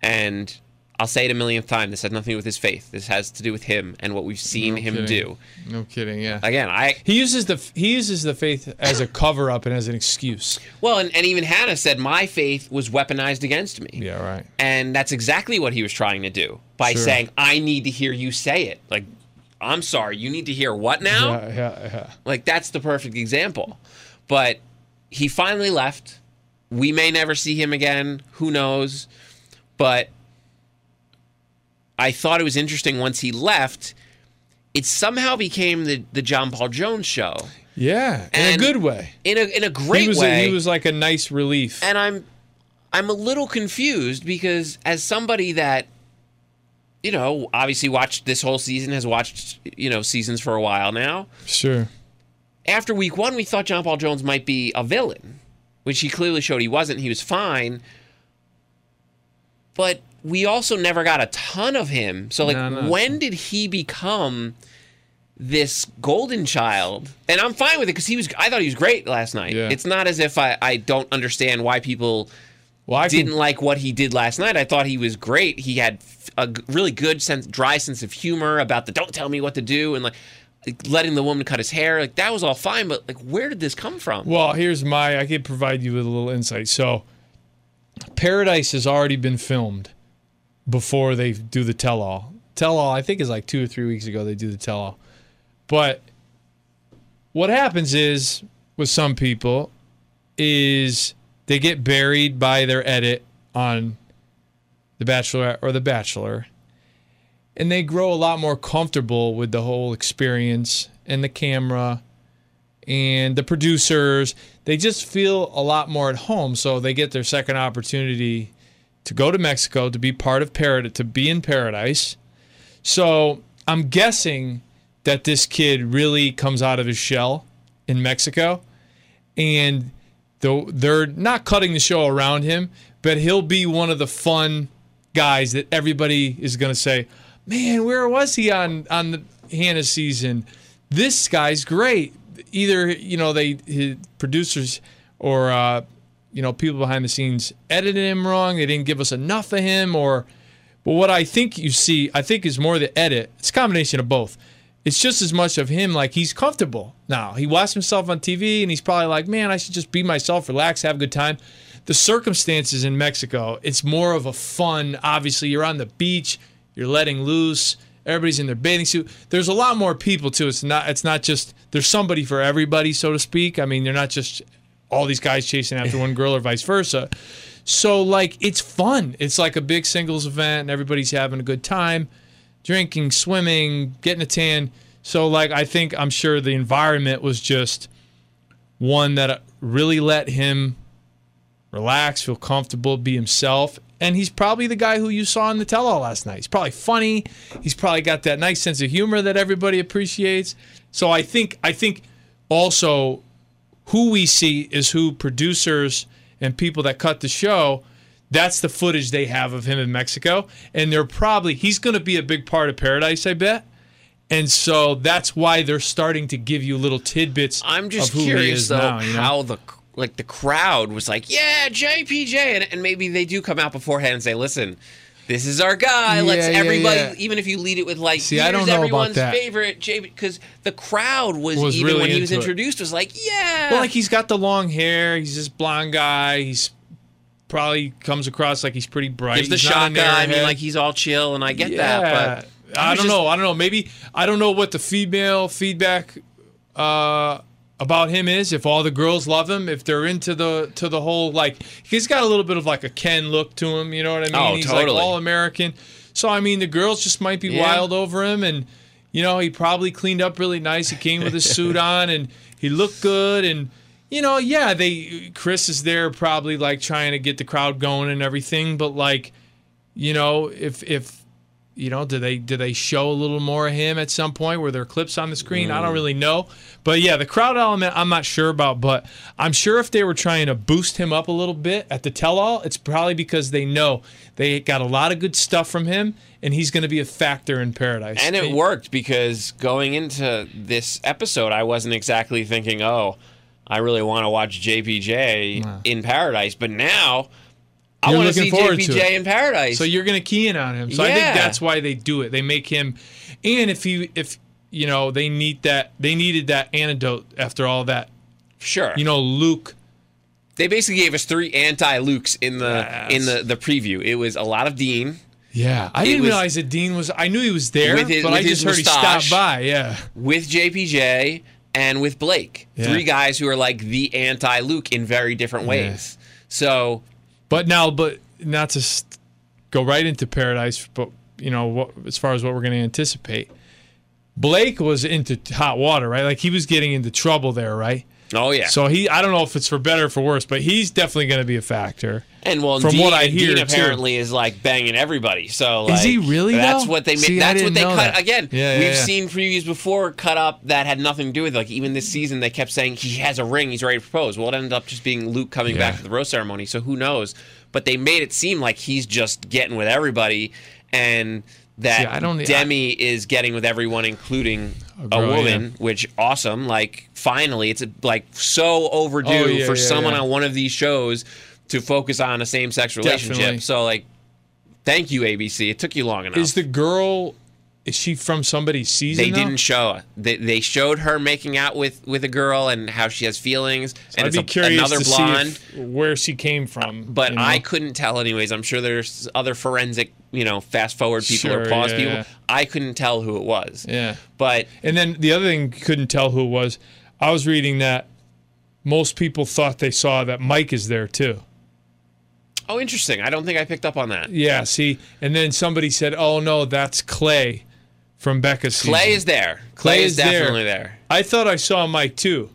And I'll say it a millionth time, this has nothing to do with his faith. This has to do with him and what we've seen him do. No kidding, yeah. Again, he uses the faith as a cover-up and as an excuse. Well, and even Hannah said, my faith was weaponized against me. Yeah, right. And that's exactly what he was trying to do by saying, I need to hear you say it. Like, I'm sorry, you need to hear what now? Yeah. Like, that's the perfect example. But he finally left. We may never see him again. Who knows? But I thought it was interesting once he left, it somehow became the John Paul Jones show. Yeah, in a good way. In a great way. He was like a nice relief. And I'm a little confused because as somebody that, you know, obviously watched this whole season, has watched, you know, seasons for a while now. Sure. After week one, we thought John Paul Jones might be a villain, which he clearly showed he wasn't. He was fine. But we also never got a ton of him. So, like, when did he become this golden child? And I'm fine with it because I thought he was great last night. Yeah. It's not as if I don't understand why people didn't like what he did last night. I thought he was great. He had a really good dry sense of humor about the don't tell me what to do and, like, letting the woman cut his hair. Like, that was all fine, but, like, where did this come from? Well, here's I can provide you with a little insight. So, Paradise has already been filmed. Before they do the tell-all. Tell-all, I think, is like 2 or 3 weeks ago they do the tell-all. But what happens is, with some people, is they get buried by their edit on The Bachelorette or The Bachelor. And they grow a lot more comfortable with the whole experience and the camera and the producers. They just feel a lot more at home, so they get their second opportunity to go to Mexico, to be part of Paradise, to be in Paradise. So I'm guessing that this kid really comes out of his shell in Mexico. And they're not cutting the show around him, but he'll be one of the fun guys that everybody is going to say, man, where was he on the Hannah's season? This guy's great. Either, you know, his producers or... you know, people behind the scenes edited him wrong. They didn't give us enough of him. But what I think you see, I think, is more the edit. It's a combination of both. It's just as much of him, like, he's comfortable now. He watched himself on TV, and he's probably like, man, I should just be myself, relax, have a good time. The circumstances in Mexico, it's more of a fun, obviously, you're on the beach, you're letting loose, Everybody's in their bathing suit. There's a lot more people too. It's not just there's somebody for everybody, so to speak. I mean, they're not just all these guys chasing after one girl or vice versa. So like, it's fun. It's like a big singles event, and everybody's having a good time, drinking, swimming, getting a tan. So like, I think I'm sure the environment was just one that really let him relax, feel comfortable, be himself. And he's probably the guy who you saw in the tell-all last night. He's probably funny. He's probably got that nice sense of humor that everybody appreciates. So I think also who we see is who producers and people that cut the show, that's the footage they have of him in Mexico. And they're probably, he's going to be a big part of Paradise, I bet. And so that's why they're starting to give you little tidbits. I'm just curious, though, how the crowd was like, yeah, JPJ. And maybe they do come out beforehand and say, listen, this is our guy. Yeah, let's everybody, even if you lead it with like, see, here's I don't know everyone's about that. Favorite JPJ. Because the crowd was even really when he was introduced, was like, yeah. Well, like he's got the long hair. He's this blonde guy. He's probably comes across like he's pretty bright. Gives the shot guy. I mean, like he's all chill, and I get that. But I don't know. Maybe I don't know what the female feedback about him is. If all the girls love him, if they're into the whole like, he's got a little bit of like a Ken look to him. You know what I mean? Oh, he's totally like all American. So I mean, the girls just might be wild over him, and you know, he probably cleaned up really nice. He came with his suit on, and he looked good, and you know, Chris is there probably like trying to get the crowd going and everything, but like, you know, if you know, do they show a little more of him at some point? Were there clips on the screen? I don't really know. But, yeah, the crowd element I'm not sure about. But I'm sure if they were trying to boost him up a little bit at the tell-all, it's probably because they know they got a lot of good stuff from him, and he's going to be a factor in Paradise. And it worked, because going into this episode, I wasn't exactly thinking, oh, I really want to watch JPJ in Paradise. But now I want to see JPJ in Paradise. So you're going to key in on him. So I think that's why they do it. They make him, and if you know, they needed that antidote after all that. Sure. You know, Luke. They basically gave us three anti-Lukes in the preview. It was a lot of Dean. Yeah, I didn't realize that Dean was. I knew he was there, but I just heard he stopped by. Yeah, with JPJ and with Blake, three guys who are like the anti-Luke in very different ways. Yeah. So. But not to go right into Paradise, but, you know, as far as what we're going to anticipate, Blake was into hot water, right? Like, he was getting into trouble there, right? Oh, yeah. So, I don't know if it's for better or for worse, but he's definitely going to be a factor. And, well, from what I hear, Dean apparently is, like, banging everybody. So, like, is he really, that's though? What they made. That's what they cut. That. Again, we've seen previews before cut up that had nothing to do with, like, even this season they kept saying he has a ring, he's ready to propose. Well, it ended up just being Luke coming back to the rose ceremony, so who knows. But they made it seem like he's just getting with everybody, and that Demi is getting with everyone, including a woman, which awesome. Like, finally, it's like so overdue for someone on one of these shows to focus on a same-sex relationship. Definitely. So, like, thank you, ABC. It took you long enough. Is the girl, is she from somebody's season? They didn't show her. They showed her making out with a girl and how she has feelings. So and I'd be curious another to blonde. See where she came from. But I couldn't tell anyways. I'm sure there's other forensic, you know, fast-forward people or pause people. Yeah. I couldn't tell who it was. Yeah. And then the other thing couldn't tell who it was, I was reading that most people thought they saw that Mike is there too. Oh, interesting. I don't think I picked up on that. Yeah, see. And then somebody said, oh, no, that's Clay from Becca's Clay season. Is there. Clay is definitely there. I thought I saw Mike too.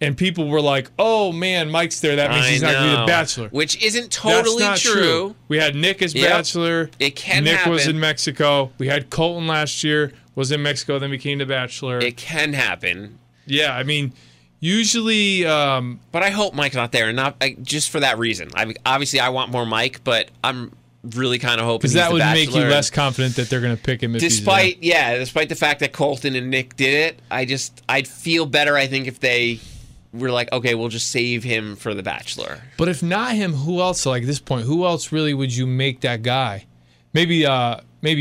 And people were like, oh, man, Mike's there. That means he's not going to be the Bachelor. Which isn't totally true. We had Nick as Bachelor. It can happen. Nick was in Mexico. We had Colton last year, was in Mexico, then became the Bachelor. It can happen. Yeah, I mean, usually, but I hope Mike's not there, and just for that reason. Obviously, I want more Mike, but I'm really kind of hoping because that would make you less confident that they're going to pick him. Despite the fact that Colton and Nick did it, I'd feel better. I think if they were like, okay, we'll just save him for the Bachelor. But if not him, who else? Like at this point, who else really would you make that guy? Maybe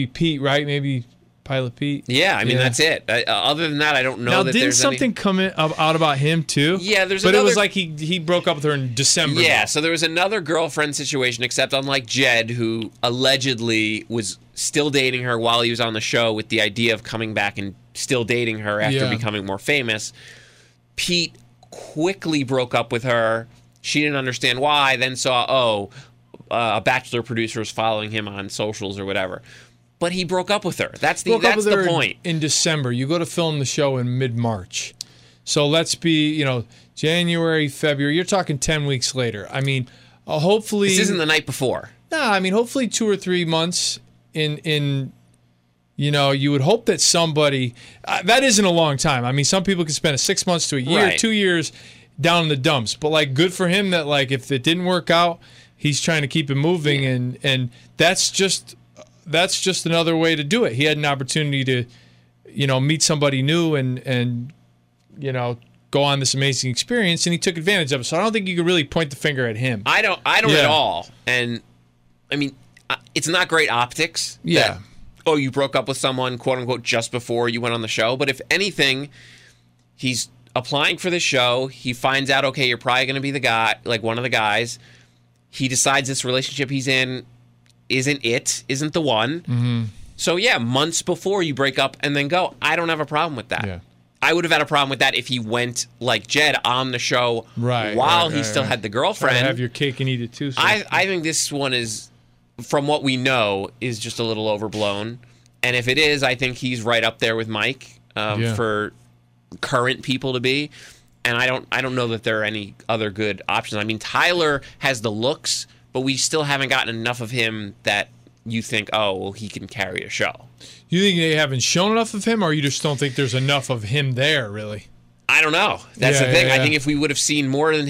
Pete, right? Maybe Pilot Pete. Yeah, I mean, that's it. Other than that, I don't know now, that didn't there's something come out about him, too? Yeah, there's But another... it was like he broke up with her in December. Yeah, so there was another girlfriend situation, except unlike Jed, who allegedly was still dating her while he was on the show with the idea of coming back and still dating her after becoming more famous, Pete quickly broke up with her. She didn't understand why, then saw, a Bachelor producer was following him on socials or whatever. But he broke up with her. That's the point. In December, you go to film the show in mid-March. So let's be, January, February. You're talking 10 weeks later. I mean, hopefully... This isn't the night before. Nah, I mean, hopefully 2 or 3 months in you would hope that somebody... that isn't a long time. I mean, some people can spend 6 months to a year, 2 years down in the dumps. But, good for him that, if it didn't work out, he's trying to keep it moving. Yeah. And that's just... That's just another way to do it. He had an opportunity to, meet somebody new and go on this amazing experience, and he took advantage of it. So I don't think you could really point the finger at him. I don't at all. And I mean, it's not great optics. Yeah. That, you broke up with someone, quote unquote, just before you went on the show. But if anything, he's applying for the show. He finds out, okay, you're probably going to be the guy, one of the guys. He decides this relationship he's in isn't the one. Mm-hmm. So, months before you break up and then go. I don't have a problem with that. Yeah. I would have had a problem with that if he went like Jed on the show while he still had the girlfriend. Have your cake and eat it too. So I think this one is, from what we know, is just a little overblown. And if it is, I think he's right up there with Mike for current people to be. And I don't know that there are any other good options. I mean, Tyler has the looks, but we still haven't gotten enough of him that you think, he can carry a show. You think they haven't shown enough of him, or you just don't think there's enough of him there, really? I don't know. That's the thing. Yeah. I think if we would have seen more of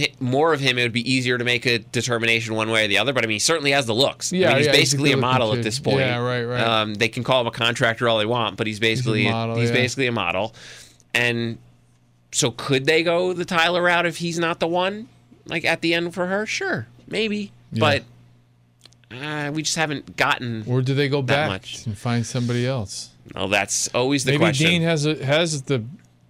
him, it would be easier to make a determination one way or the other. But, I mean, he certainly has the looks. Yeah, I mean, he's basically a model at this point. Yeah, right. They can call him a contractor all they want, but he's basically a model. And so could they go the Tyler route if he's not the one, at the end for her? Sure, maybe. Yeah. But we just haven't gotten. Or do they go back and find somebody else? Well, that's always the question. Maybe Dean has the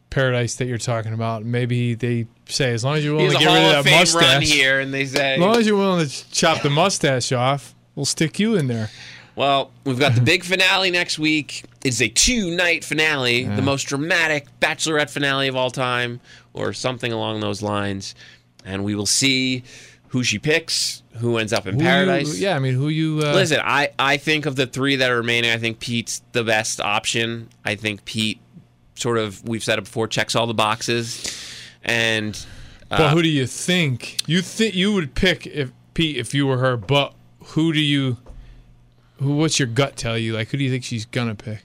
Paradise that you're talking about. Maybe they say, as long as you're willing to get rid of that mustache, run here, and they say, as long as you're willing to chop the mustache off, we'll stick you in there. Well, we've got the big finale next week. It's a 2-night finale, the most dramatic Bachelorette finale of all time, or something along those lines, and we will see who she picks, who ends up in Paradise. Who you... Listen, I think of the 3 that are remaining, I think Pete's the best option. I think Pete sort of, we've said it before, checks all the boxes. And... but who do you think? You think you would pick Pete if you were her, but who do you... What's your gut tell you? Who do you think she's going to pick?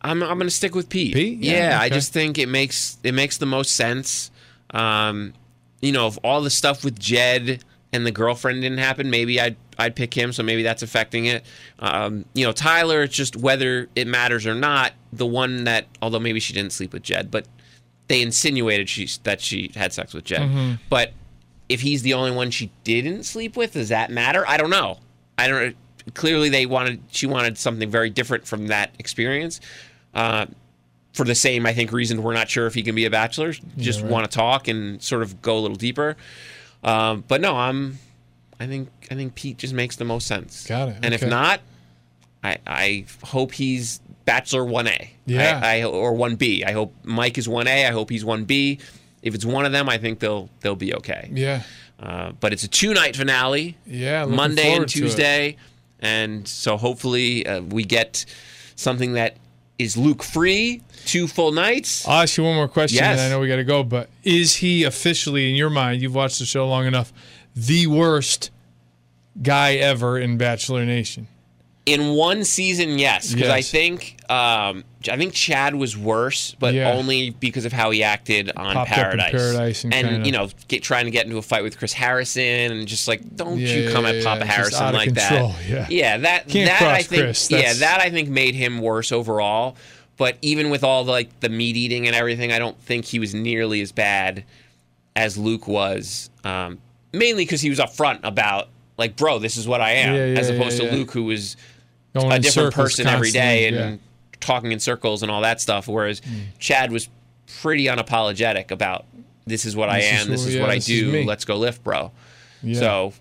I'm going to stick with Pete. Pete? Yeah, okay. I just think it makes the most sense. If all the stuff with Jed and the girlfriend didn't happen, maybe I'd pick him, so maybe that's affecting it. Tyler, it's just whether it matters or not, the one that, although maybe she didn't sleep with Jed, but they insinuated that she had sex with Jed. Mm-hmm. But if he's the only one she didn't sleep with, does that matter? I don't know. Clearly, she wanted something very different from that experience. For the same, I think, reason we're not sure if he can be a Bachelor. Just want to talk and sort of go a little deeper. But no, I think Pete just makes the most sense. Got it. And if not, I hope he's Bachelor 1A. Yeah. Or 1B. I hope Mike is 1A. I hope he's 1B. If it's one of them, I think they'll be okay. Yeah. But it's a 2-night finale. Yeah. Monday and Tuesday, and so hopefully we get something that is Luke free 2 full nights? I'll ask you one more question, and I know we got to go, but is he officially, in your mind, you've watched the show long enough, the worst guy ever in Bachelor Nation? In one season, yes, because I think Chad was worse, but only because of how he acted on Paradise. Up in Paradise trying to get into a fight with Chris Harrison, and just don't come at Papa Harrison like control. That. Yeah, that can't that cross I think Chris. That I think made him worse overall. But even with all the meat eating and everything, I don't think he was nearly as bad as Luke was. Mainly because he was upfront about bro, this is what I am, as opposed to Luke, who was a different person every day and talking in circles and all that stuff, whereas Chad was pretty unapologetic about this is what I am, this is what I do, let's go lift, bro. Yeah. So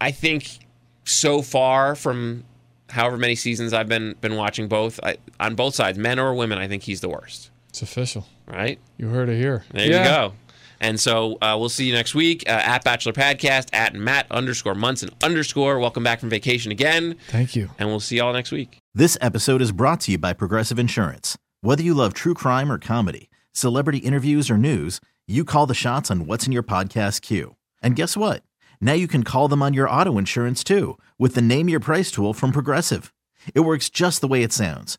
I think so far from however many seasons I've been watching both, on both sides, men or women, I think he's the worst. It's official. Right? You heard it here. There you go. And so we'll see you next week at Bachelor Podcast, at Matt_Munson_. Welcome back from vacation again. Thank you. And we'll see you all next week. This episode is brought to you by Progressive Insurance. Whether you love true crime or comedy, celebrity interviews or news, you call the shots on what's in your podcast queue. And guess what? Now you can call them on your auto insurance too with the Name Your Price tool from Progressive. It works just the way it sounds.